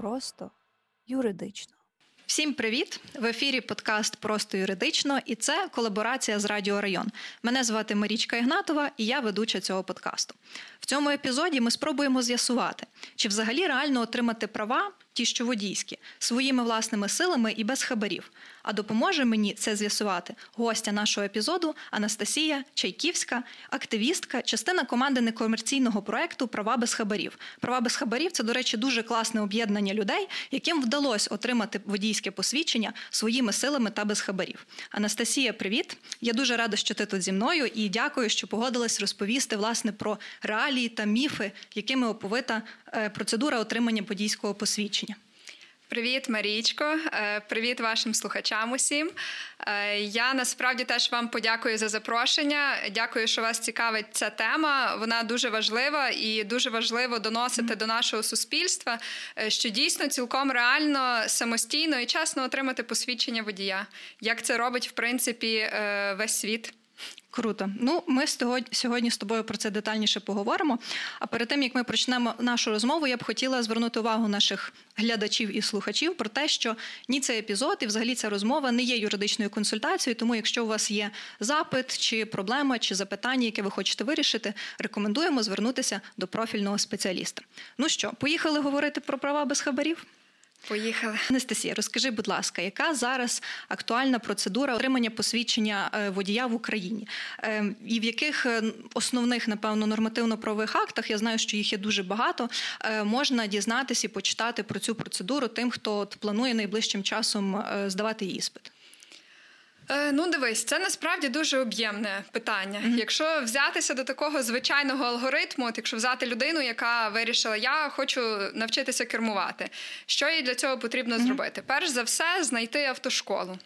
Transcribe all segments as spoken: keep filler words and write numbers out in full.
просто юридично. Всім привіт! В ефірі подкаст «Просто юридично» і це колаборація з Радіо Район. Мене звати Марічка Ігнатова і я ведуча цього подкасту. В цьому епізоді ми спробуємо з'ясувати, чи взагалі реально отримати права, ті, що водійські, своїми власними силами і без хабарів. А допоможе мені це з'ясувати гостя нашого епізоду Анастасія Чайківська, активістка, частина команди некомерційного проєкту «Права без хабарів». «Права без хабарів» – це, до речі, дуже класне об'єднання людей, яким вдалося отримати водійське посвідчення своїми силами та без хабарів. Анастасія, привіт! Я дуже рада, що ти тут зі мною і дякую, що погодилась розповісти, власне, про реалії та міфи, якими оповита процедура отримання водійського посвідчення. Привіт, Марічко. Привіт вашим слухачам усім. Я насправді теж вам подякую за запрошення. Дякую, що вас цікавить ця тема. Вона дуже важлива і дуже важливо доносити mm-hmm. до нашого суспільства, що дійсно цілком реально, самостійно і чесно отримати посвідчення водія. Як це робить, в принципі, весь світ. Круто. Ну, ми сьогодні з тобою про це детальніше поговоримо. А перед тим, як ми почнемо нашу розмову, я б хотіла звернути увагу наших глядачів і слухачів про те, що ні цей епізод і взагалі ця розмова не є юридичною консультацією, тому якщо у вас є запит чи проблема, чи запитання, яке ви хочете вирішити, рекомендуємо звернутися до профільного спеціаліста. Ну що, поїхали говорити про права без хабарів? Поїхали. Анастасія, розкажи, будь ласка, яка зараз актуальна процедура отримання посвідчення водія в Україні? І в яких основних, напевно, нормативно-правових актах, я знаю, що їх є дуже багато, можна дізнатися і почитати про цю процедуру тим, хто планує найближчим часом здавати іспит? Ну, дивись, це насправді дуже об'ємне питання. Mm-hmm. Якщо взятися до такого звичайного алгоритму, от якщо взяти людину, яка вирішила, я хочу навчитися кермувати, що їй для цього потрібно mm-hmm. зробити? Перш за все, знайти автошколу.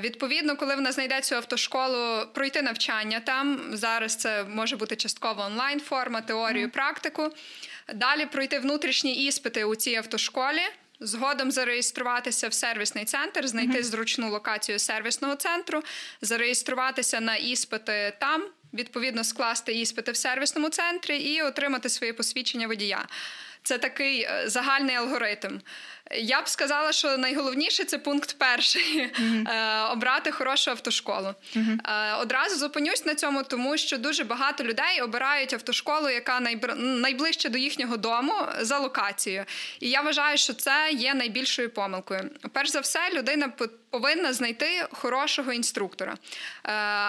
Відповідно, коли вона знайде цю автошколу, пройти навчання там, зараз це може бути частково онлайн-форма, теорію, mm-hmm. практику, далі пройти внутрішні іспити у цій автошколі, згодом зареєструватися в сервісний центр, знайти mm-hmm. зручну локацію сервісного центру, зареєструватися на іспити там, відповідно скласти іспити в сервісному центрі і отримати своє посвідчення водія. Це такий загальний алгоритм. Я б сказала, що найголовніше – це пункт перший mm-hmm. – обрати хорошу автошколу. Mm-hmm. Одразу зупинюсь на цьому, тому що дуже багато людей обирають автошколу, яка найближче до їхнього дому, за локацією. І я вважаю, що це є найбільшою помилкою. Перш за все, людина повинна знайти хорошого інструктора.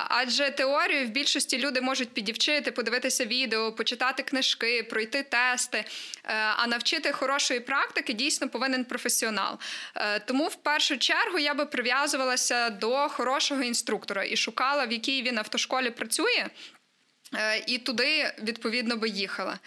Адже теорію в більшості люди можуть підівчити, подивитися відео, почитати книжки, пройти тести. А навчити хорошої практики дійсно повинен професіонал. Тому в першу чергу я би прив'язувалася до хорошого інструктора і шукала, в якій він автошколі працює, і туди, відповідно, би їхала.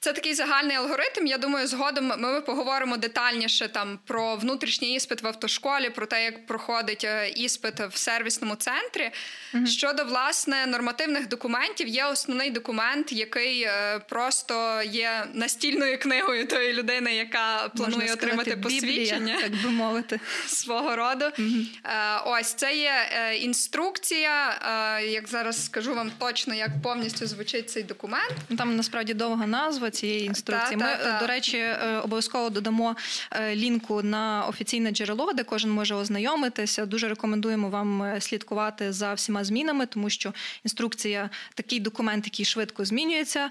Це такий загальний алгоритм. Я думаю, згодом ми поговоримо детальніше там про внутрішній іспит в автошколі, про те, як проходить іспит в сервісному центрі. Mm-hmm. Щодо, власне, нормативних документів, є основний документ, який просто є настільною книгою тої людини, яка планує Можна отримати сказати, посвідчення. Біблія, так би мовити. Свого роду. Mm-hmm. Ось, це є інструкція, як зараз скажу вам точно, як повністю звучить цей документ. Там, насправді, довга назва цієї інструкції. Та, та, Ми, та. до речі, обов'язково додамо лінку на офіційне джерело, де кожен може ознайомитися. Дуже рекомендуємо вам слідкувати за всіма змінами, тому що інструкція – такий документ, який швидко змінюється,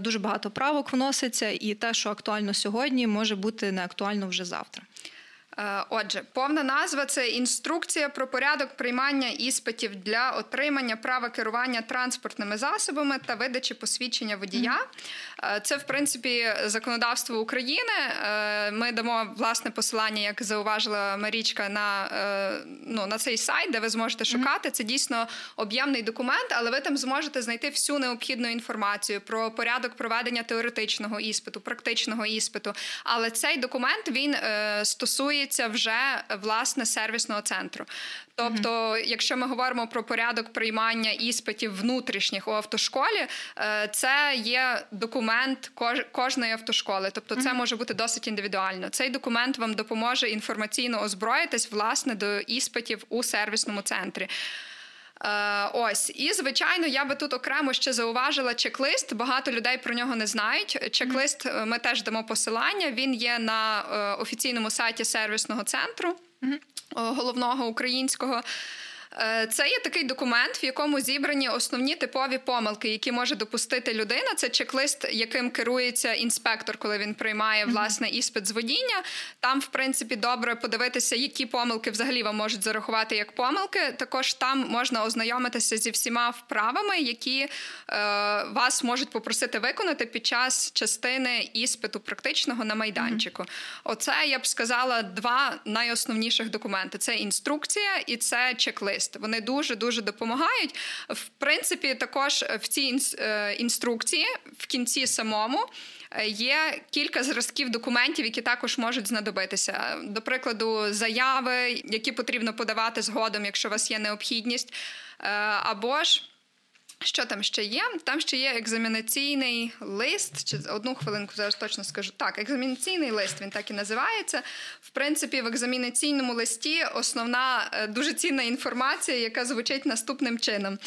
дуже багато правок вноситься, і те, що актуально сьогодні, може бути не актуально вже завтра. Отже, повна назва – це «Інструкція про порядок приймання іспитів для отримання права керування транспортними засобами та видачі посвідчення водія». Mm-hmm. Це, в принципі, законодавство України. Ми дамо, власне, посилання, як зауважила Марічка, на, ну, на цей сайт, де ви зможете шукати. Mm-hmm. Це дійсно об'ємний документ, але ви там зможете знайти всю необхідну інформацію про порядок проведення теоретичного іспиту, практичного іспиту. Але цей документ, він стосує вже, власне, сервісного центру. Тобто, mm-hmm. якщо ми говоримо про порядок приймання іспитів внутрішніх у автошколі, це є документ кожної автошколи. Тобто, це mm-hmm. може бути досить індивідуально. Цей документ вам допоможе інформаційно озброїтись, власне, до іспитів у сервісному центрі. Ось. І, звичайно, я би тут окремо ще зауважила чек-лист. Багато людей про нього не знають. Чек-лист ми теж дамо посилання. Він є на офіційному сайті сервісного центру головного українського. Це є такий документ, в якому зібрані основні типові помилки, які може допустити людина. Це чек-лист, яким керується інспектор, коли він приймає, власне, іспит з водіння. Там, в принципі, добре подивитися, які помилки взагалі вам можуть зарахувати як помилки. Також там можна ознайомитися зі всіма вправами, які е, вас можуть попросити виконати під час частини іспиту практичного на майданчику. Оце, я б сказала, два найосновніших документи. Це інструкція і це чек-лист. Вони дуже-дуже допомагають. В принципі, також в цій інструкції в кінці самому є кілька зразків документів, які також можуть знадобитися. До прикладу, заяви, які потрібно подавати згодом, якщо у вас є необхідність. Або ж, що там ще є? Там ще є екзаменаційний лист. Одну хвилинку, зараз точно скажу. Так, екзаменаційний лист, він так і називається. В принципі, в екзаменаційному листі основна дуже цінна інформація, яка звучить наступним чином.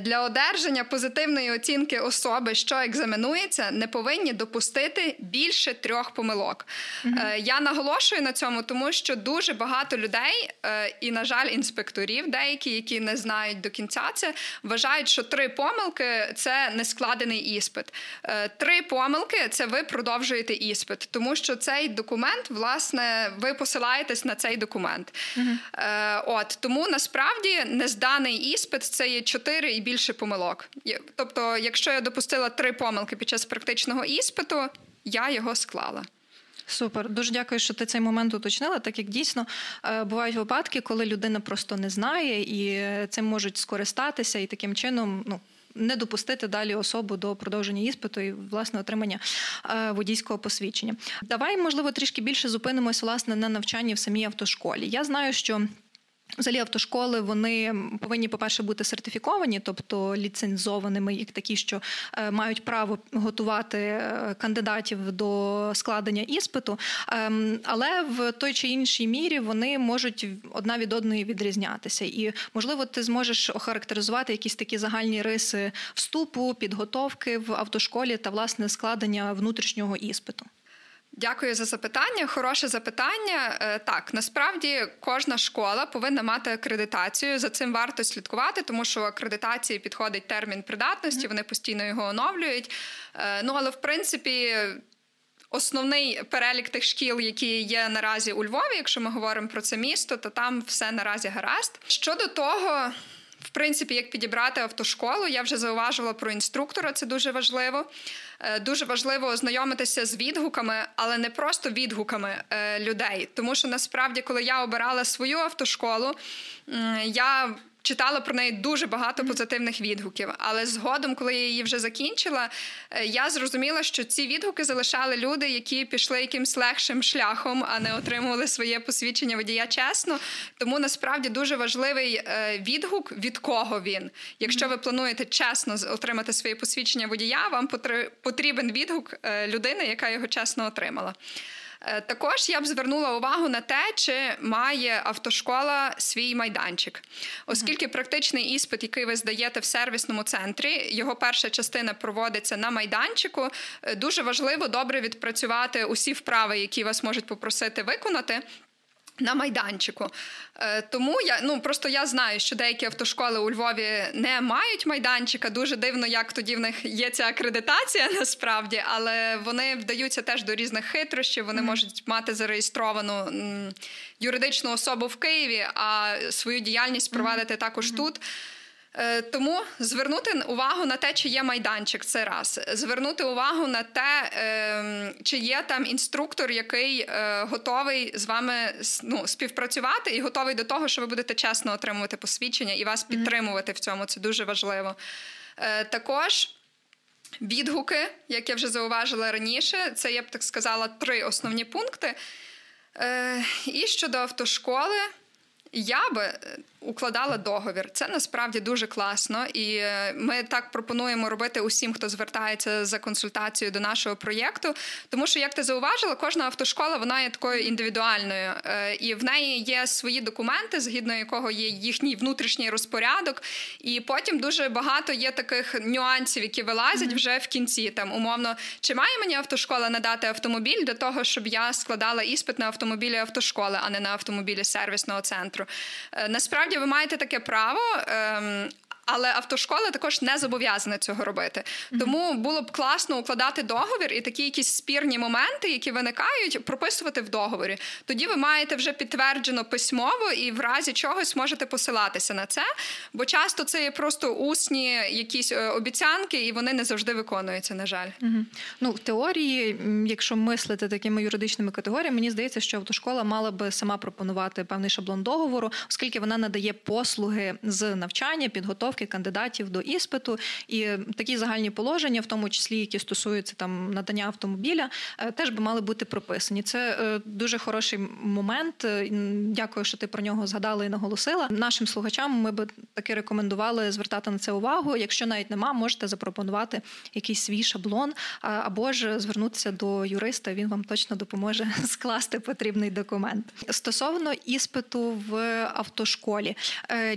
Для одержання позитивної оцінки особи, що екзаменується, не повинні допустити більше трьох помилок. Mm-hmm. Я наголошую на цьому, тому що дуже багато людей, і, на жаль, інспекторів деякі, які не знають до кінця це, вважають, що три помилки – це нескладений іспит. Три помилки – це ви продовжуєте іспит, тому що цей документ, власне, ви посилаєтесь на цей документ. Uh-huh. От, тому, насправді, незданий іспит – це є чотири і більше помилок. Тобто, якщо я допустила три помилки під час практичного іспиту, я його склала. Супер. Дуже дякую, що ти цей момент уточнила, так як дійсно бувають випадки, коли людина просто не знає і цим можуть скористатися і таким чином, ну, не допустити далі особу до продовження іспиту і, власне, отримання водійського посвідчення. Давай, можливо, трішки більше зупинимось, власне, на навчанні в самій автошколі. Я знаю, що взагалі автошколи, вони повинні, по-перше, бути сертифіковані, тобто ліцензованими, як такі, що мають право готувати кандидатів до складення іспиту, але в той чи іншій мірі вони можуть одна від одної відрізнятися. І, можливо, ти зможеш охарактеризувати якісь такі загальні риси вступу, підготовки в автошколі та, власне, складення внутрішнього іспиту. Дякую за запитання. Хороше запитання. Так, насправді кожна школа повинна мати акредитацію. За цим варто слідкувати, тому що акредитації підходить термін придатності, вони постійно його оновлюють. Ну, але, в принципі, основний перелік тих шкіл, які є наразі у Львові, якщо ми говоримо про це місто, то там все наразі гаразд. Щодо того, в принципі, як підібрати автошколу, я вже зауважувала про інструктора, це дуже важливо. Дуже важливо ознайомитися з відгуками, але не просто відгуками людей. Тому що, насправді, коли я обирала свою автошколу, я читала про неї дуже багато позитивних відгуків. Але згодом, коли я її вже закінчила, я зрозуміла, що ці відгуки залишали люди, які пішли якимсь легшим шляхом, а не отримували своє посвідчення водія чесно. Тому, насправді, дуже важливий відгук, від кого він. Якщо ви плануєте чесно отримати своє посвідчення водія, вам потрібен відгук людини, яка його чесно отримала. Також я б звернула увагу на те, чи має автошкола свій майданчик. Оскільки практичний іспит, який ви здаєте в сервісному центрі, його перша частина проводиться на майданчику, дуже важливо добре відпрацювати усі вправи, які вас можуть попросити виконати на майданчику. Тому я, ну, просто я знаю, що деякі автошколи у Львові не мають майданчика. Дуже дивно, як тоді в них є ця акредитація насправді, але вони вдаються теж до різних хитрощів. Вони mm-hmm. можуть мати зареєстровану м, юридичну особу в Києві, а свою діяльність провадити mm-hmm. також mm-hmm. тут. Тому звернути увагу на те, чи є майданчик, це раз. Звернути увагу на те, чи є там інструктор, який готовий з вами, ну, співпрацювати і готовий до того, що ви будете чесно отримувати посвідчення і вас підтримувати в цьому. Це дуже важливо. Також відгуки, як я вже зауважила раніше, це, я б так сказала, три основні пункти. І щодо автошколи, я би укладала договір. Це насправді дуже класно, і ми так пропонуємо робити усім, хто звертається за консультацією до нашого проєкту, тому що, як ти зауважила, кожна автошкола, вона є такою індивідуальною, і в неї є свої документи, згідно якого є їхній внутрішній розпорядок, і потім дуже багато є таких нюансів, які вилазять вже в кінці. Там, умовно, чи має мені автошкола надати автомобіль для того, щоб я складала іспит на автомобілі автошколи, а не на автомобілі сервісного центру. Насправді, ви маєте таке право, але автошкола також не зобов'язана цього робити. Тому було б класно укладати договір і такі якісь спірні моменти, які виникають, прописувати в договорі. Тоді ви маєте вже підтверджено письмово і в разі чогось можете посилатися на це, бо часто це є просто усні якісь обіцянки, і вони не завжди виконуються, на жаль. Угу. Ну, в теорії, якщо мислити такими юридичними категоріями, мені здається, що автошкола мала би сама пропонувати певний шаблон договору, оскільки вона надає послуги з навчання, підготовки кандидатів до іспиту, і такі загальні положення, в тому числі, які стосуються там надання автомобіля, теж би мали бути прописані. Це дуже хороший момент. Дякую, що ти про нього згадала і наголосила. Нашим слухачам ми би таки рекомендували звертати на це увагу. Якщо навіть нема, можете запропонувати якийсь свій шаблон, або ж звернутися до юриста, він вам точно допоможе скласти потрібний документ. Стосовно іспиту в автошколі,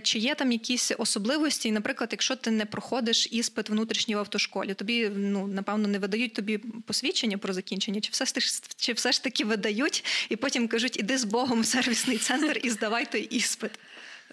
чи є там якісь особливості? Наприклад, якщо ти не проходиш іспит внутрішній в автошколі, тобі, ну, напевно, не видають тобі посвідчення про закінчення, чи все ж, чи все ж таки видають, і потім кажуть, іди з Богом в сервісний центр і здавай той іспит.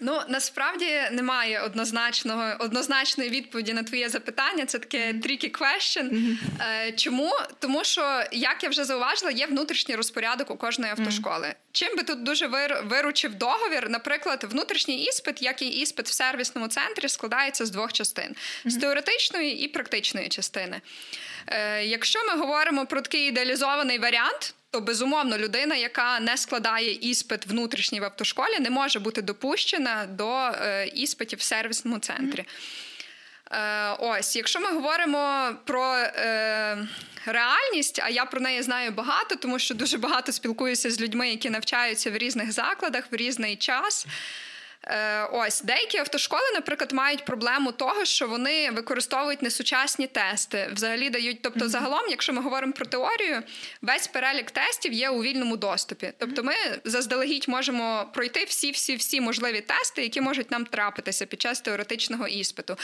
Ну, насправді немає однозначного однозначної відповіді на твоє запитання. Це таке tricky question. Mm-hmm. Чому? Тому що, як я вже зауважила, є внутрішній розпорядок у кожної автошколи. Mm-hmm. Чим би тут дуже вир... виручив договір? Наприклад, внутрішній іспит, як і іспит в сервісному центрі, складається з двох частин. Mm-hmm. З теоретичної і практичної частини. Якщо ми говоримо про такий ідеалізований варіант, то, безумовно, людина, яка не складає іспит внутрішній в автошколі, не може бути допущена до іспитів в сервісному центрі. Mm-hmm. Ось, якщо ми говоримо про е, реальність, а я про неї знаю багато, тому що дуже багато спілкуюся з людьми, які навчаються в різних закладах, в різний час. Ось, деякі автошколи, наприклад, мають проблему того, що вони використовують несучасні тести. Взагалі дають, тобто mm-hmm. загалом, якщо ми говоримо про теорію, весь перелік тестів є у вільному доступі. Тобто ми заздалегідь можемо пройти всі-всі-всі можливі тести, які можуть нам трапитися під час теоретичного іспиту.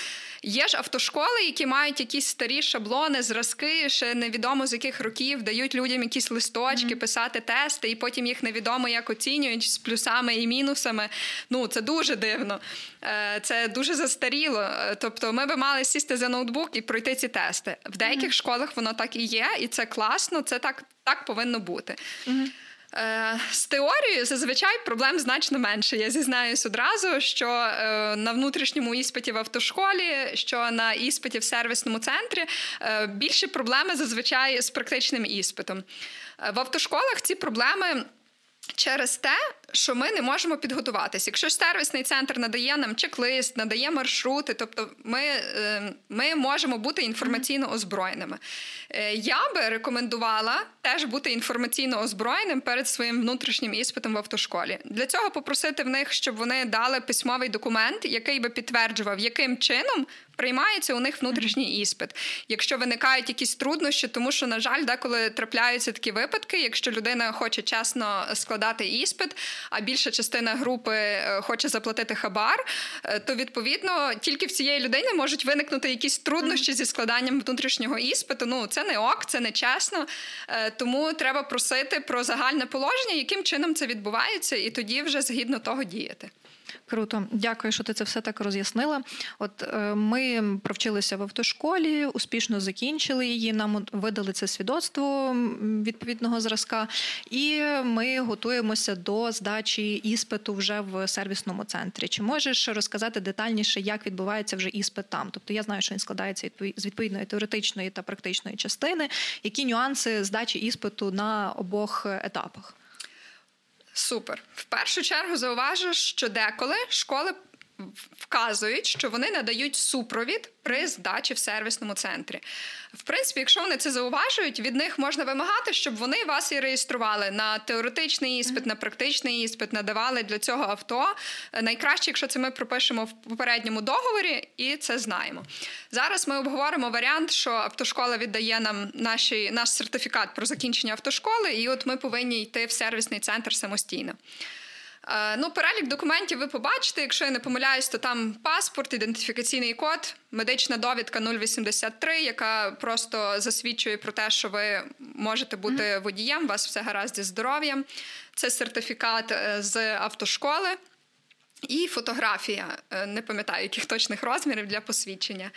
Є ж автошколи, які мають якісь старі шаблони, зразки, ще невідомо з яких років, дають людям якісь листочки, mm-hmm. писати тести, і потім їх невідомо як оцінюють з плюсами і мінусами. Ну, це дуже дивно, це дуже застаріло. Тобто ми би мали сісти за ноутбук і пройти ці тести. В деяких mm-hmm. школах воно так і є, і це класно, це так, так повинно бути. Mm-hmm. З теорією зазвичай проблем значно менше. Я зізнаюсь одразу, що на внутрішньому іспиті в автошколі, що на іспиті в сервісному центрі, більше проблеми зазвичай з практичним іспитом. В автошколах ці проблеми через те, що ми не можемо підготуватись. Якщо сервісний центр надає нам чек-лист, надає маршрути, тобто ми, ми можемо бути інформаційно озброєними. Я би рекомендувала теж бути інформаційно озброєним перед своїм внутрішнім іспитом в автошколі. Для цього попросити в них, щоб вони дали письмовий документ, який би підтверджував, яким чином приймається у них внутрішній іспит. Якщо виникають якісь труднощі, тому що, на жаль, деколи трапляються такі випадки, якщо людина хоче чесно складати іспит, а більша частина групи хоче заплатити хабар, то, відповідно, тільки в цієї людини можуть виникнути якісь труднощі зі складанням внутрішнього іспиту. Ну, це не ок, це не чесно. Тому треба просити про загальне положення, яким чином це відбувається, і тоді вже згідно того діяти. Круто. Дякую, що ти це все так роз'яснила. От е, ми провчилися в автошколі, успішно закінчили її, нам видали це свідоцтво відповідного зразка, і ми готуємося до здачі іспиту вже в сервісному центрі. Чи можеш розказати детальніше, як відбувається вже іспит там? Тобто я знаю, що він складається з відповідної теоретичної та практичної частини. Які нюанси здачі іспиту на обох етапах? Супер. В першу чергу зауважу, що деколи школи вказують, що вони надають супровід при здачі в сервісному центрі. В принципі, якщо вони це зауважують, від них можна вимагати, щоб вони вас і реєстрували на теоретичний іспит, на практичний іспит, надавали для цього авто. Найкраще, якщо це ми пропишемо в попередньому договорі і це знаємо. Зараз ми обговоримо варіант, що автошкола віддає нам наші, наш сертифікат про закінчення автошколи, і от ми повинні йти в сервісний центр самостійно. Ну, перелік документів ви побачите, якщо я не помиляюсь, то там паспорт, ідентифікаційний код, медична довідка нуль вісімдесят три, яка просто засвідчує про те, що ви можете бути водієм, у вас все гаразд зі здоров'ям. Це сертифікат з автошколи і фотографія, не пам'ятаю яких точних розмірів для посвідчення.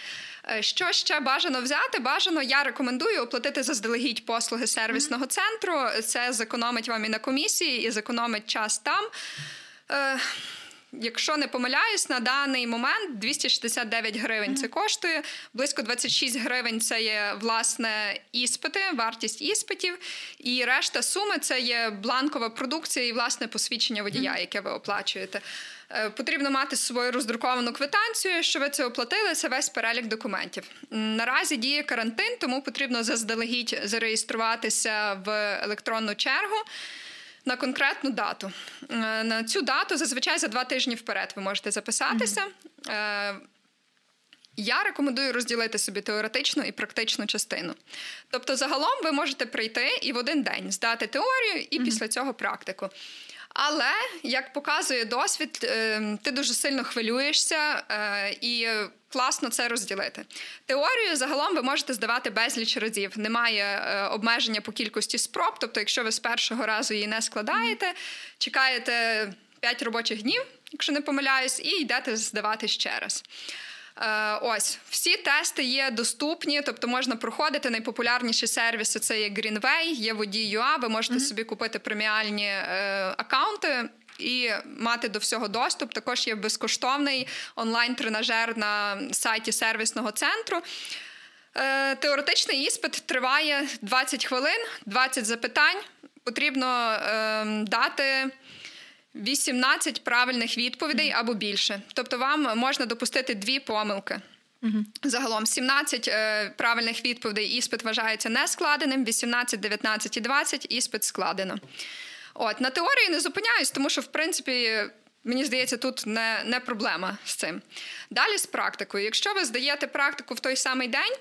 Що ще бажано взяти? Бажано, я рекомендую оплатити заздалегідь послуги сервісного центру. Це зекономить вам і на комісії, і зекономить час там. Якщо не помиляюсь, на даний момент двісті шістдесят дев'ять гривень це коштує, близько двадцять шість гривень це є, власне, іспити, вартість іспитів, і решта суми це є бланкова продукція і, власне, посвідчення водія, яке ви оплачуєте. Потрібно мати з собою роздруковану квитанцію, що ви це оплатили, це весь перелік документів. Наразі діє карантин, тому потрібно заздалегідь зареєструватися в електронну чергу на конкретну дату. На цю дату зазвичай за два тижні вперед ви можете записатися. Mm-hmm. Я рекомендую розділити собі теоретичну і практичну частину. Тобто загалом ви можете прийти і в один день здати теорію і mm-hmm. після цього практику. Але, як показує досвід, ти дуже сильно хвилюєшся і класно це розділити. Теорію загалом ви можете здавати безліч разів. Немає обмеження по кількості спроб, тобто якщо ви з першого разу її не складаєте, чекаєте п'ять робочих днів, якщо не помиляюсь, і йдете здавати ще раз. Ось, всі тести є доступні, тобто можна проходити. Найпопулярніші сервіси – це є Greenway, є водій точка ю а, ви можете mm-hmm. собі купити преміальні е, акаунти і мати до всього доступ. Також є безкоштовний онлайн-тренажер на сайті сервісного центру. Е, теоретичний іспит триває двадцять хвилин, двадцять запитань. Потрібно е, дати вісімнадцять правильних відповідей або більше. Тобто вам можна допустити дві помилки. Угу. Загалом сімнадцять е, правильних відповідей іспит вважається нескладеним, вісімнадцять, дев'ятнадцять і двадцять іспит складено. От, на теорії не зупиняюсь, тому що, в принципі, мені здається, тут не, не проблема з цим. Далі з практикою. Якщо ви здаєте практику в той самий день,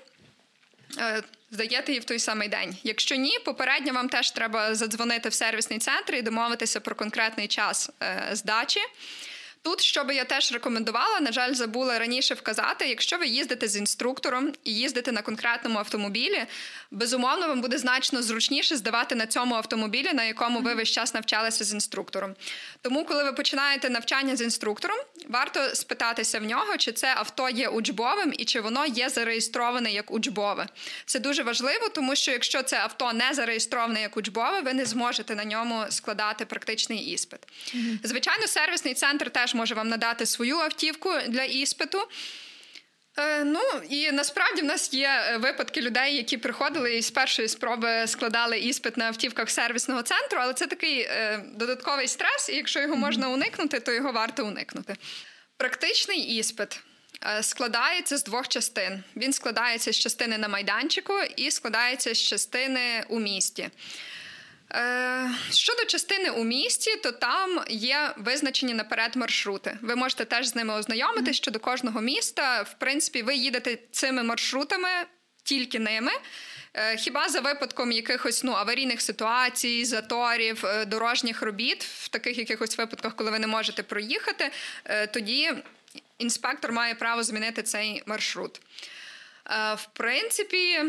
е, здаєте її в той самий день. Якщо ні, попередньо вам теж треба задзвонити в сервісний центр і домовитися про конкретний час е, здачі. Тут, що би я теж рекомендувала, на жаль, забула раніше вказати, якщо ви їздите з інструктором і їздите на конкретному автомобілі, безумовно, вам буде значно зручніше здавати на цьому автомобілі, на якому ви весь час навчалися з інструктором. Тому, коли ви починаєте навчання з інструктором, варто спитатися в нього, чи це авто є учбовим і чи воно є зареєстроване як учбове. Це дуже важливо, тому що якщо це авто не зареєстроване як учбове, ви не зможете на ньому складати практичний іспит. Звичайно, сервісний центр теж може вам надати свою автівку для іспиту. Е, ну, і насправді в нас є випадки людей, які приходили і з першої спроби складали іспит на автівках сервісного центру, але це такий е, додатковий стрес, і якщо його можна уникнути, то його варто уникнути. Практичний іспит складається з двох частин. Він складається з частини на майданчику і складається з частини у місті. Щодо частини у місті, то там є визначені наперед маршрути. Ви можете теж з ними ознайомитись щодо кожного міста. В принципі, ви їдете цими маршрутами, тільки ними. Хіба за випадком якихось ну, аварійних ситуацій, заторів, дорожніх робіт, в таких якихось випадках, коли ви не можете проїхати, тоді інспектор має право змінити цей маршрут. В принципі,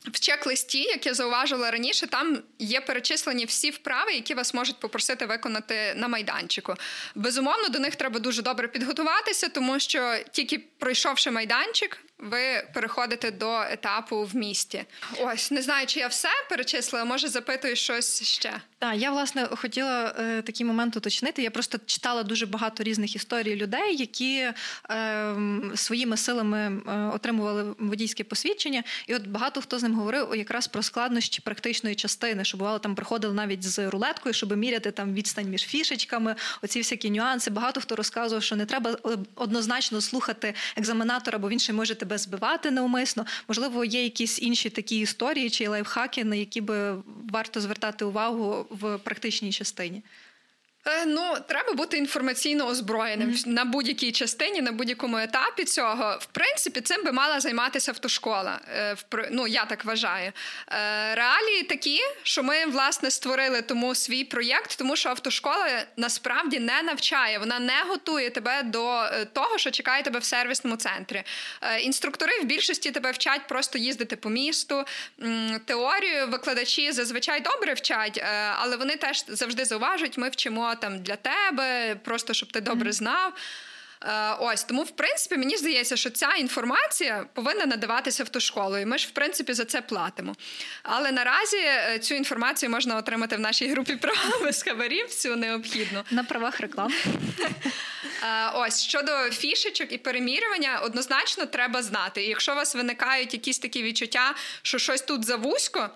в чек-листі, як я зауважила раніше, там є перечислені всі вправи, які вас можуть попросити виконати на майданчику. Безумовно, до них треба дуже добре підготуватися, тому що тільки пройшовши майданчик, ви переходите до етапу в місті. Ось, не знаю, чи я все перечислила, може запитую щось ще. Так, я, власне, хотіла е, такий момент уточнити. Я просто читала дуже багато різних історій людей, які е, своїми силами е, отримували водійське посвідчення. І от багато хто з ним говорив якраз про складнощі практичної частини, що бувало там приходили навіть з рулеткою, щоб міряти там відстань між фішечками, оці всякі нюанси. Багато хто розказував, що не треба однозначно слухати екзаменатора, бо він ще може тебе збивати навмисно. Можливо, є якісь інші такі історії чи лайфхаки, на які би варто звертати увагу в практичній частині? Ну, треба бути інформаційно озброєним mm-hmm. на будь-якій частині, на будь-якому етапі цього. В принципі, цим би мала займатися автошкола. Ну, я так вважаю. Реалії такі, що ми, власне, створили тому свій проєкт, тому що автошкола насправді не навчає. Вона не готує тебе до того, що чекає тебе в сервісному центрі. Інструктори в більшості тебе вчать просто їздити по місту. Теорію викладачі зазвичай добре вчать, але вони теж завжди зауважують, ми вчимо там для тебе, просто щоб ти добре знав. Ось, тому, в принципі, мені здається, що ця інформація повинна надаватися автошколою. Ми ж, в принципі, за це платимо. Але наразі цю інформацію можна отримати в нашій групі «Права без хабарів», всю необхідну. На правах реклам. Ось, щодо фішечок і перемірювання, однозначно треба знати. І якщо у вас виникають якісь такі відчуття, що щось тут завузько,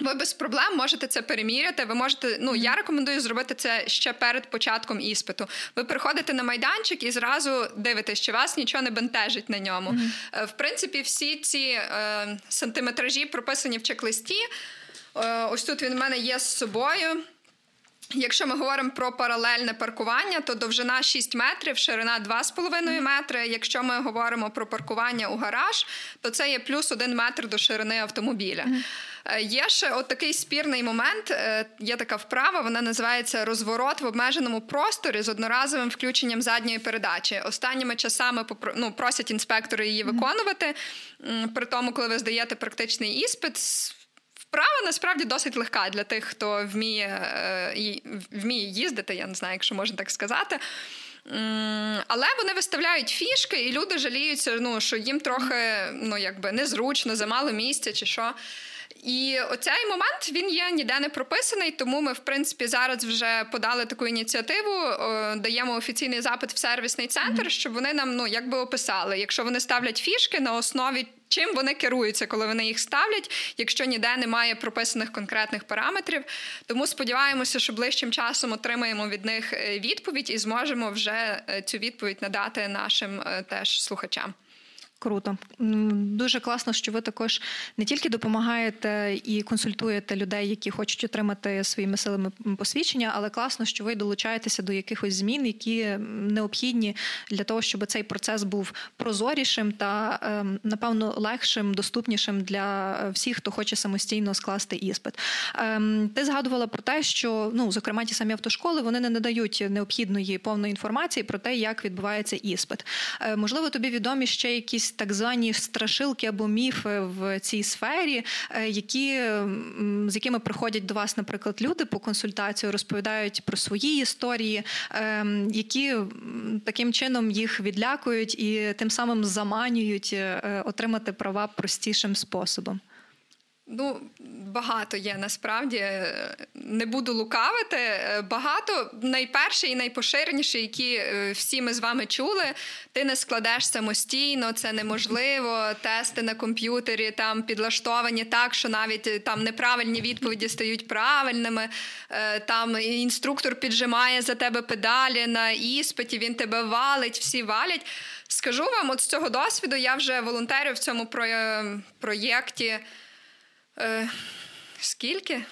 ви без проблем можете це переміряти. Ви можете, ну, я рекомендую зробити це ще перед початком іспиту. Ви приходите на майданчик і зразу дивитесь, чи вас нічого не бентежить на ньому. Mm-hmm. В принципі, всі ці е, сантиметражі прописані в чек-листі. Е, ось тут він в мене є з собою. Якщо ми говоримо про паралельне паркування, то довжина шість метрів, ширина два з половиною метри. Якщо ми говоримо про паркування у гараж, то це є плюс один метр до ширини автомобіля. Mm-hmm. Є ще от такий спірний момент, є така вправа, вона називається розворот в обмеженому просторі з одноразовим включенням задньої передачі. Останніми часами ну, просять інспектори її виконувати, mm-hmm. при тому, коли ви здаєте практичний іспит. Вправа, насправді, досить легка для тих, хто вміє, вміє їздити, я не знаю, якщо можна так сказати. Але вони виставляють фішки, і люди жаліються, ну, що їм трохи ну, якби незручно, замало місця чи що. І оцей момент, він є ніде не прописаний, тому ми, в принципі, зараз вже подали таку ініціативу, даємо офіційний запит в сервісний центр, щоб вони нам, ну, якби описали. Якщо вони ставлять фішки на основі, чим вони керуються, коли вони їх ставлять, якщо ніде немає прописаних конкретних параметрів. Тому сподіваємося, що ближчим часом отримаємо від них відповідь і зможемо вже цю відповідь надати нашим теж слухачам. Круто. Дуже класно, що ви також не тільки допомагаєте і консультуєте людей, які хочуть отримати своїми силами посвідчення, але класно, що ви долучаєтеся до якихось змін, які необхідні для того, щоб цей процес був прозорішим та, напевно, легшим, доступнішим для всіх, хто хоче самостійно скласти іспит. Ти згадувала про те, що, ну, зокрема, ті самі автошколи, вони не надають необхідної повної інформації про те, як відбувається іспит. Можливо, тобі відомі ще якісь так звані страшилки або міфи в цій сфері, які, з якими приходять до вас, наприклад, люди по консультацію, розповідають про свої історії, які таким чином їх відлякують і тим самим заманюють отримати права простішим способом? Ну, багато є, насправді. Не буду лукавити. Багато. Найперший і найпоширеніший, які всі ми з вами чули. Ти не складеш самостійно, це неможливо. Тести на комп'ютері там підлаштовані так, що навіть там неправильні відповіді стають правильними. Там інструктор піджимає за тебе педалі на іспиті, він тебе валить, всі валять. Скажу вам, от з цього досвіду я вже волонтерю в цьому проєкті Е, скільки?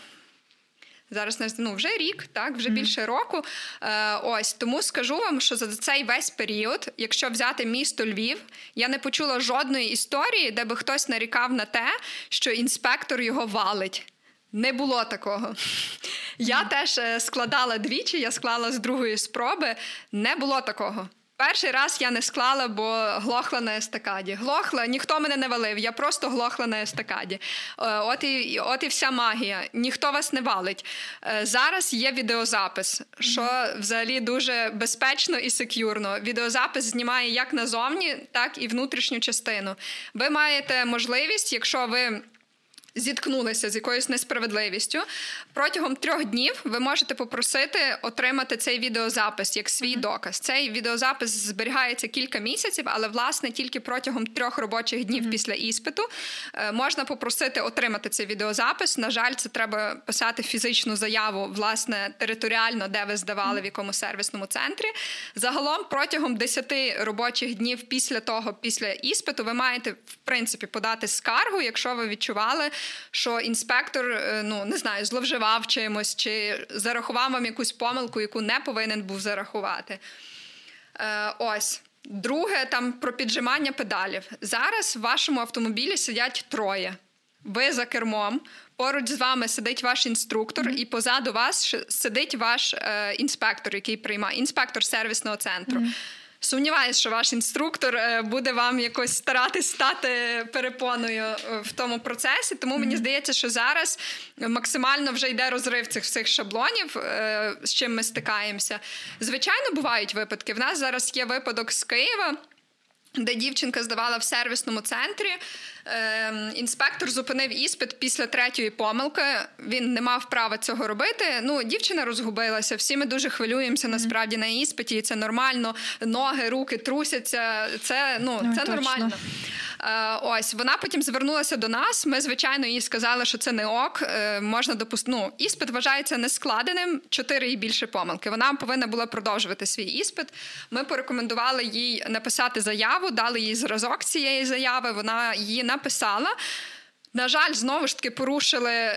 Зараз, ну, вже рік, так, вже mm-hmm. більше року. Е, ось, тому скажу вам, що за цей весь період, якщо взяти місто Львів, я не почула жодної історії, де би хтось нарікав на те, що інспектор його валить. Не було такого. Mm-hmm. Я теж складала двічі, я склала з другої спроби. Не було такого. Перший раз я не склала, бо глохла на естакаді. Глохла, ніхто мене не валив, я просто глохла на естакаді. От і, от і вся магія. Ніхто вас не валить. Зараз є відеозапис, що взагалі дуже безпечно і сек'юрно. Відеозапис знімає як назовні, так і внутрішню частину. Ви маєте можливість, якщо ви зіткнулися з якоюсь несправедливістю, протягом трьох днів ви можете попросити отримати цей відеозапис як свій доказ. Цей відеозапис зберігається кілька місяців, але, власне, тільки протягом трьох робочих днів mm-hmm. після іспиту можна попросити отримати цей відеозапис. На жаль, це треба писати фізичну заяву, власне, територіально, де ви здавали, mm-hmm. в якому сервісному центрі. Загалом, протягом десяти робочих днів після того, після іспиту, ви маєте, в принципі, подати скаргу, якщо ви відчували, що інспектор, ну, не знаю, зловживав чимось, чи зарахував вам якусь помилку, яку не повинен був зарахувати. Е, ось. Друге, там про піджимання педалів. Зараз в вашому автомобілі сидять троє. Ви за кермом, поруч з вами сидить ваш інструктор, mm-hmm. і позаду вас сидить ваш е, інспектор, який приймає, інспектор сервісного центру. Mm-hmm. Сумніваюсь, що ваш інструктор буде вам якось старатись стати перепоною в тому процесі, тому мені здається, що зараз максимально вже йде розрив цих всіх шаблонів, з чим ми стикаємося. Звичайно, бувають випадки. В нас зараз є випадок з Києва, де дівчинка здавала в сервісному центрі. Е, інспектор зупинив іспит після третьої помилки. Він не мав права цього робити. Ну, дівчина розгубилася. Всі ми дуже хвилюємося, насправді, на іспиті. І це нормально. Ноги, руки трусяться. Це, ну, ну, це нормально. Е, ось. Вона потім звернулася до нас. Ми, звичайно, їй сказали, що це не ок. Е, можна допусти... Ну, іспит вважається нескладеним. Чотири і більше помилки. Вона повинна була продовжувати свій іспит. Ми порекомендували їй написати заяву, дали їй зразок цієї заяви, вона її написала. На жаль, знову ж таки порушили,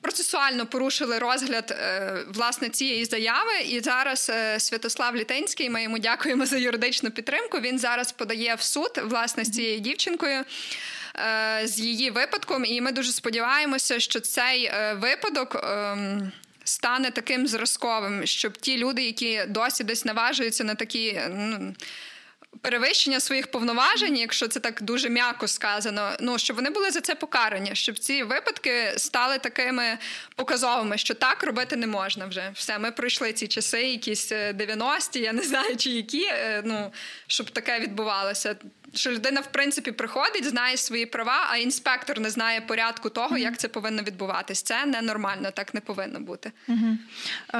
процесуально порушили розгляд, власне, цієї заяви. І зараз Святослав Літинський, ми йому дякуємо за юридичну підтримку, він зараз подає в суд, власне, з цією дівчинкою, з її випадком. І ми дуже сподіваємося, що цей випадок стане таким зразковим, щоб ті люди, які досі десь наважуються на такі... ну, перевищення своїх повноважень, якщо це так дуже м'яко сказано, ну, щоб вони були за це покарані, щоб ці випадки стали такими показовими, що так робити не можна вже. Все, ми пройшли ці часи, якісь дев'яності, я не знаю, чи які, ну, щоб таке відбувалося. Що людина, в принципі, приходить, знає свої права, а інспектор не знає порядку того, mm-hmm. як це повинно відбуватись. Це ненормально, так не повинно бути. Mm-hmm.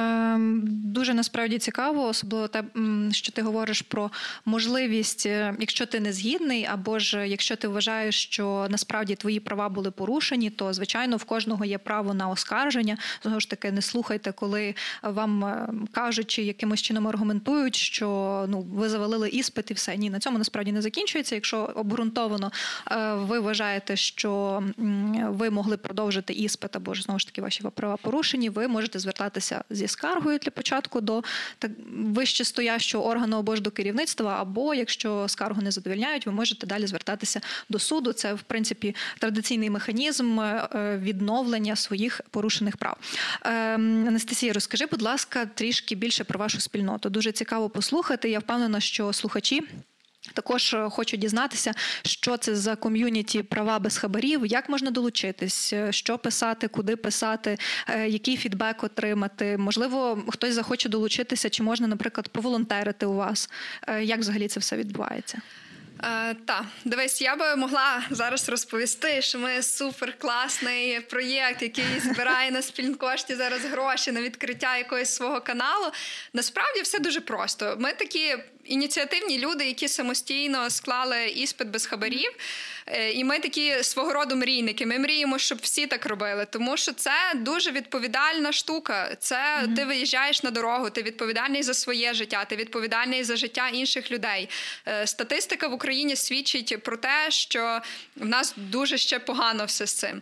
Е, дуже, насправді, цікаво, особливо те, що ти говориш про можливість, якщо ти не згідний, або ж якщо ти вважаєш, що насправді твої права були порушені, то, звичайно, в кожного є право на оскарження. Знову ж таки, не слухайте, коли вам кажуть, чи якимось чином аргументують, що, ну, ви завалили іспит і все. Ні, на цьому, насправді, не закінчується. Якщо обґрунтовано ви вважаєте, що ви могли продовжити іспит, або ж, знову ж таки, ваші права порушені, ви можете звертатися зі скаргою для початку до так, вищестоящого органу або ж до керівництва, або якщо скаргу не задовольняють, ви можете далі звертатися до суду. Це, в принципі, традиційний механізм відновлення своїх порушених прав. Анастасія, розкажи, будь ласка, трішки більше про вашу спільноту. Дуже цікаво послухати. Я впевнена, що слухачі також хочу дізнатися, що це за ком'юніті «Права без хабарів», як можна долучитись, що писати, куди писати, який фідбек отримати. Можливо, хтось захоче долучитися, чи можна, наприклад, поволонтерити у вас. Як взагалі це все відбувається? Е, так, дивись, я би могла зараз розповісти, що ми суперкласний проєкт, який збирає на спільнкошті зараз гроші на відкриття якогось свого каналу. Насправді все дуже просто. Ми такі ініціативні люди, які самостійно склали іспит без хабарів. І ми такі свого роду мрійники. Ми мріємо, щоб всі так робили. Тому що це дуже відповідальна штука. Це mm-hmm. ти виїжджаєш на дорогу, ти відповідальний за своє життя, ти відповідальний за життя інших людей. Статистика в Україні свідчить про те, що в нас дуже ще погано все з цим.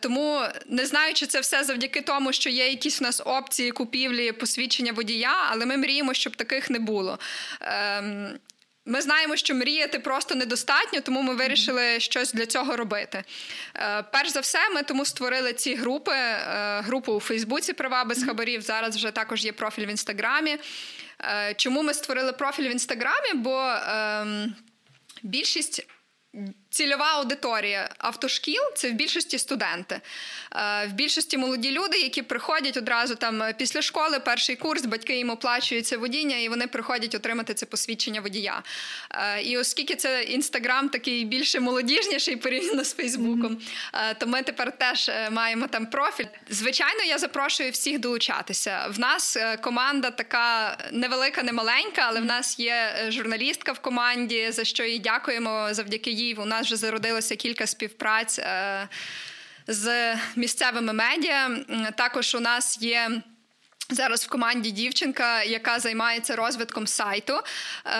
Тому, не знаю, чи це все завдяки тому, що є якісь в нас опції купівлі, посвідчення водія, але ми мріємо, щоб таких не було. Ем, Ми знаємо, що мріяти просто недостатньо, тому ми вирішили щось для цього робити. Перш за все, ми тому створили ці групи. Групу у Фейсбуці «Права без хабарів», зараз вже також є профіль в Інстаграмі. Чому ми створили профіль в Інстаграмі? Бо більшість... Цільова аудиторія автошкіл – це в більшості студенти. В більшості молоді люди, які приходять одразу там після школи, перший курс, батьки їм оплачують це водіння, і вони приходять отримати це посвідчення водія. І оскільки це Інстаграм такий більше молодіжніший порівняно з Фейсбуком, mm-hmm. то ми тепер теж маємо там профіль. Звичайно, я запрошую всіх долучатися. В нас команда така невелика, не маленька, але в нас є журналістка в команді, за що їй дякуємо, завдяки їй у нас вже зародилося кілька співпраць е, з місцевими медіа. Також у нас є зараз в команді дівчинка, яка займається розвитком сайту.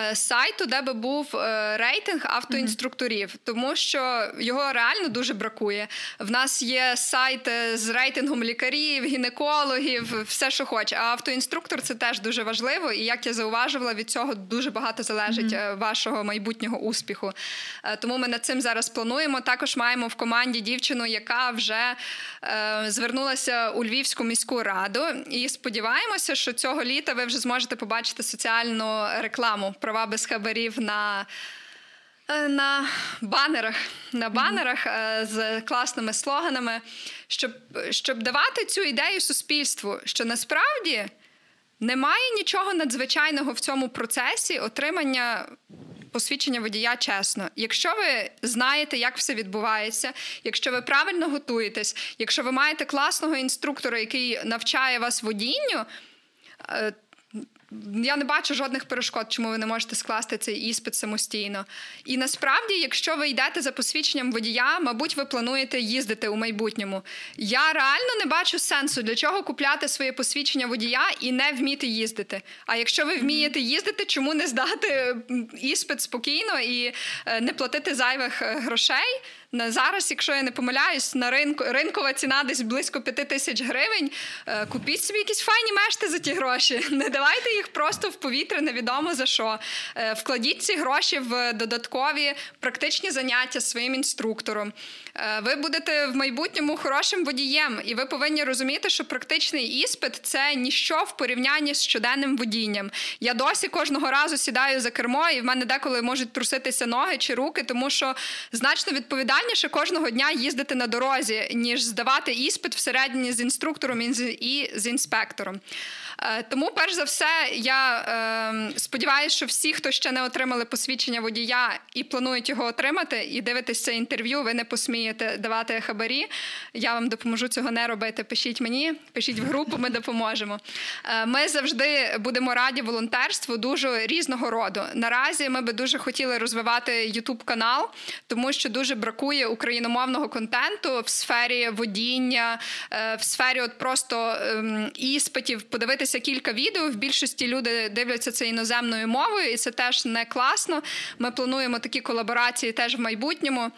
Е, сайту, де би був е, рейтинг автоінструкторів, mm-hmm. тому що його реально дуже бракує. В нас є сайт з рейтингом лікарів, гінекологів, все, що хоче. А автоінструктор – це теж дуже важливо. І, як я зауважувала, від цього дуже багато залежить mm-hmm. вашого майбутнього успіху. Е, тому ми над цим зараз плануємо. Також маємо в команді дівчину, яка вже е, звернулася у Львівську міську раду. І сподівається, Сподіваємося, що цього літа ви вже зможете побачити соціальну рекламу «Права без хабарів» на, на банерах, на банерах mm-hmm. з класними слоганами, щоб, щоб давати цю ідею суспільству, що насправді немає нічого надзвичайного в цьому процесі отримання посвідчення водія чесно. Якщо ви знаєте, як все відбувається, якщо ви правильно готуєтесь, якщо ви маєте класного інструктора, який навчає вас водінню, я не бачу жодних перешкод, чому ви не можете скласти цей іспит самостійно. І насправді, якщо ви йдете за посвідченням водія, мабуть, ви плануєте їздити у майбутньому. Я реально не бачу сенсу, для чого купляти своє посвідчення водія і не вміти їздити. А якщо ви вмієте їздити, чому не здати іспит спокійно і не платити зайвих грошей? Зараз, якщо я не помиляюсь, на ринку ринкова ціна десь близько п'яти тисяч гривень. Купіть собі якісь файні мешти за ті гроші. Не давайте їх просто в повітря, невідомо за що. Вкладіть ці гроші в додаткові практичні заняття з своїм інструктором. Ви будете в майбутньому хорошим водієм, і ви повинні розуміти, що практичний іспит – це ніщо в порівнянні з щоденним водінням. Я досі кожного разу сідаю за кермо, і в мене деколи можуть труситися ноги чи руки, тому що значно відповідальність кожного дня їздити на дорозі, ніж здавати іспит всередині з інструктором і з інспектором. Тому, перш за все, я е, сподіваюся, що всі, хто ще не отримали посвідчення водія і планують його отримати, і дивитесь це інтерв'ю, ви не посмієте давати хабарі. Я вам допоможу цього не робити. Пишіть мені, пишіть в групу, ми допоможемо. Е, ми завжди будемо раді волонтерству дуже різного роду. Наразі ми би дуже хотіли розвивати ютуб-канал, тому що дуже бракує україномовного контенту в сфері водіння, е, в сфері от просто е, іспитів, подивитися кілька відео. В більшості люди дивляться це іноземною мовою, і це теж не класно. Ми плануємо такі колаборації теж в майбутньому.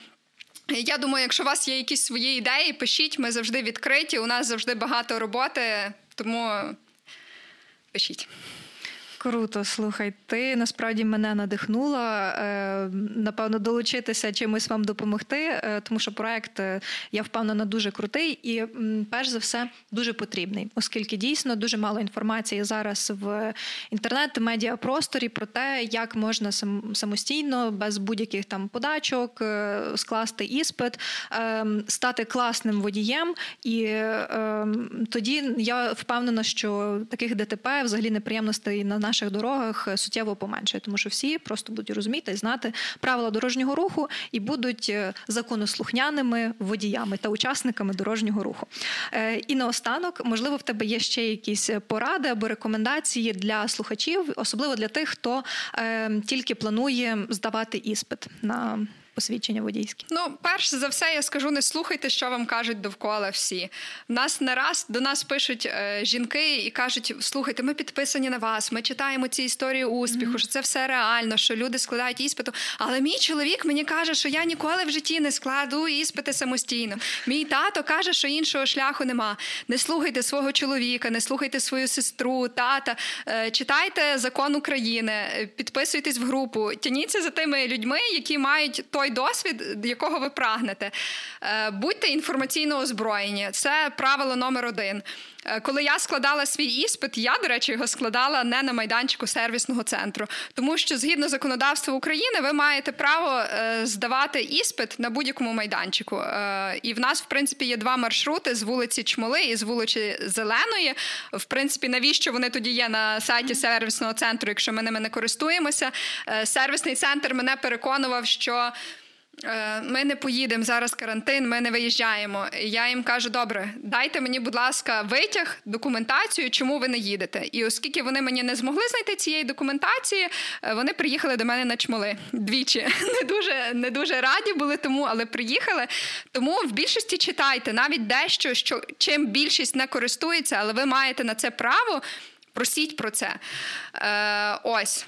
Я думаю, якщо у вас є якісь свої ідеї, пишіть, ми завжди відкриті, у нас завжди багато роботи, тому пишіть. Круто, слухай, ти насправді мене надихнула, напевно, долучитися чимось вам допомогти, тому що проект, я впевнена, дуже крутий і, перш за все, дуже потрібний, оскільки дійсно дуже мало інформації зараз в інтернет-медіапросторі про те, як можна самостійно, без будь-яких там подачок, скласти іспит, стати класним водієм. І тоді я впевнена, що таких ДТП, взагалі неприємностей на наших дорогах суттєво поменшує, тому що всі просто будуть розуміти і знати правила дорожнього руху і будуть законослухняними водіями та учасниками дорожнього руху. І наостанок, можливо, в тебе є ще якісь поради або рекомендації для слухачів, особливо для тих, хто тільки планує здавати іспит на посвідчення водійське? Ну, перш за все, я скажу, не слухайте, що вам кажуть довкола всі. Нас не раз до нас пишуть е, жінки і кажуть, слухайте, ми підписані на вас, ми читаємо ці історії успіху, mm-hmm. що це все реально, що люди складають іспиту. Але мій чоловік мені каже, що я ніколи в житті не складу іспити самостійно. Мій тато каже, що іншого шляху нема. Не слухайте свого чоловіка, не слухайте свою сестру, тата, е, читайте закон України, підписуйтесь в групу, тяніться за тими людьми, які мають той досвід, якого ви прагнете. Будьте інформаційно озброєні. Це правило номер один. Коли я складала свій іспит, я, до речі, його складала не на майданчику сервісного центру. Тому що, згідно законодавства України, ви маєте право здавати іспит на будь-якому майданчику. І в нас, в принципі, є два маршрути з вулиці Чмоли і з вулиці Зеленої. В принципі, навіщо вони тоді є на сайті сервісного центру, якщо ми ними не користуємося? Сервісний центр мене переконував, що ми не поїдемо, зараз карантин, ми не виїжджаємо. Я їм кажу, добре, дайте мені, будь ласка, витяг, документацію, чому ви не їдете. І оскільки вони мені не змогли знайти цієї документації, вони приїхали до мене на Чмоли двічі. Не дуже, не дуже раді були тому, але приїхали. Тому в більшості читайте, навіть дещо, що, чим більшість не користується, але ви маєте на це право, просіть про це. Е, ось.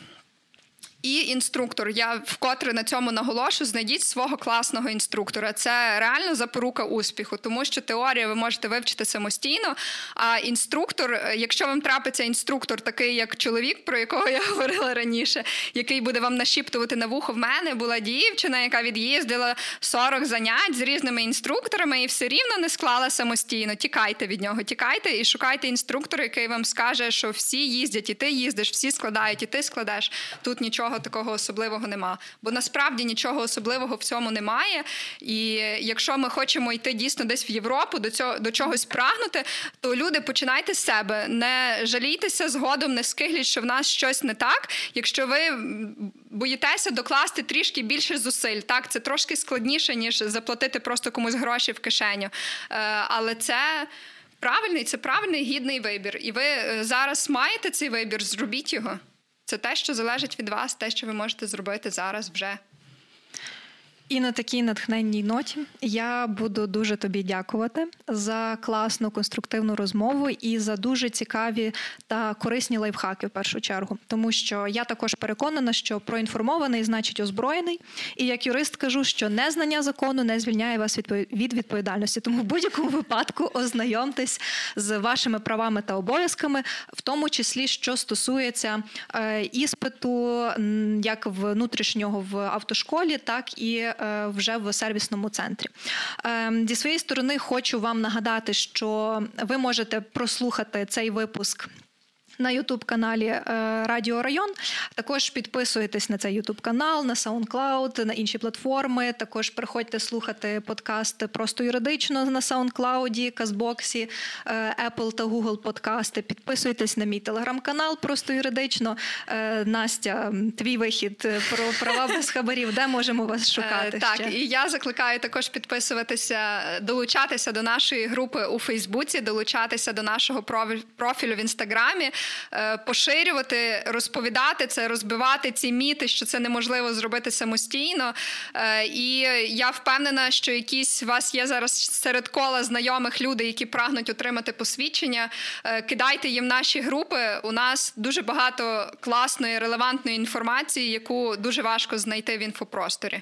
І інструктор. Я вкотре на цьому наголошу. Знайдіть свого класного інструктора. Це реально запорука успіху, тому що теорію ви можете вивчити самостійно, а інструктор, якщо вам трапиться інструктор такий, як чоловік, про якого я говорила раніше, який буде вам нашіптувати на вухо. В мене була дівчина, яка від'їздила сорок занять з різними інструкторами і все рівно не склала самостійно. Тікайте від нього, тікайте і шукайте інструктора, який вам скаже, що всі їздять, і ти їздиш, всі складають, і ти складеш. Тут нічого такого особливого нема. Бо насправді нічого особливого в цьому немає. І якщо ми хочемо йти дійсно десь в Європу, до цього, до чогось прагнути, то люди, починайте з себе. Не жалійтеся згодом, не скигліть, що в нас щось не так. Якщо ви боїтеся докласти трішки більше зусиль. Так, це трошки складніше, ніж заплатити просто комусь гроші в кишеню. Але це правильний, це правильний, гідний вибір. І ви зараз маєте цей вибір, зробіть його. Це те, що залежить від вас, те, що ви можете зробити зараз вже. І на такій натхненній ноті я буду дуже тобі дякувати за класну, конструктивну розмову і за дуже цікаві та корисні лайфхаки в першу чергу. Тому що я також переконана, що проінформований значить озброєний. І як юрист кажу, що незнання закону не звільняє вас від відповідальності. Тому в будь-якому випадку ознайомтесь з вашими правами та обов'язками, в тому числі, що стосується іспиту як внутрішнього в автошколі, так і вже в сервісному центрі. Зі своєї сторони хочу вам нагадати, що ви можете прослухати цей випуск на ютуб-каналі Радіо Район. Також підписуйтесь на цей ютуб-канал, на SoundCloud, на інші платформи. Також приходьте слухати подкасти просто юридично на SoundCloud, Казбоксі, Apple та Google подкасти. Підписуйтесь на мій телеграм-канал просто юридично. Настя, твій вихід про права без хабарів. Де можемо вас шукати? Так, ще? І я закликаю також підписуватися, долучатися до нашої групи у Фейсбуці, долучатися до нашого профілю в Інстаграмі, поширювати, розповідати це, розбивати ці міти, що це неможливо зробити самостійно. І я впевнена, що якісь у вас є зараз серед кола знайомих люди, які прагнуть отримати посвідчення. Кидайте їм наші групи. У нас дуже багато класної, релевантної інформації, яку дуже важко знайти в інфопросторі.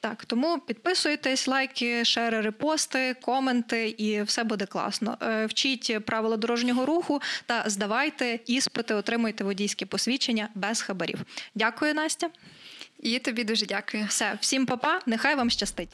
Так, тому підписуйтесь, лайки, шери, репости, коменти, і все буде класно. Вчіть правила дорожнього руху та здавайте іспити, отримуйте водійські посвідчення без хабарів. Дякую, Настя. І тобі дуже дякую. Все, всім па-па, нехай вам щастить.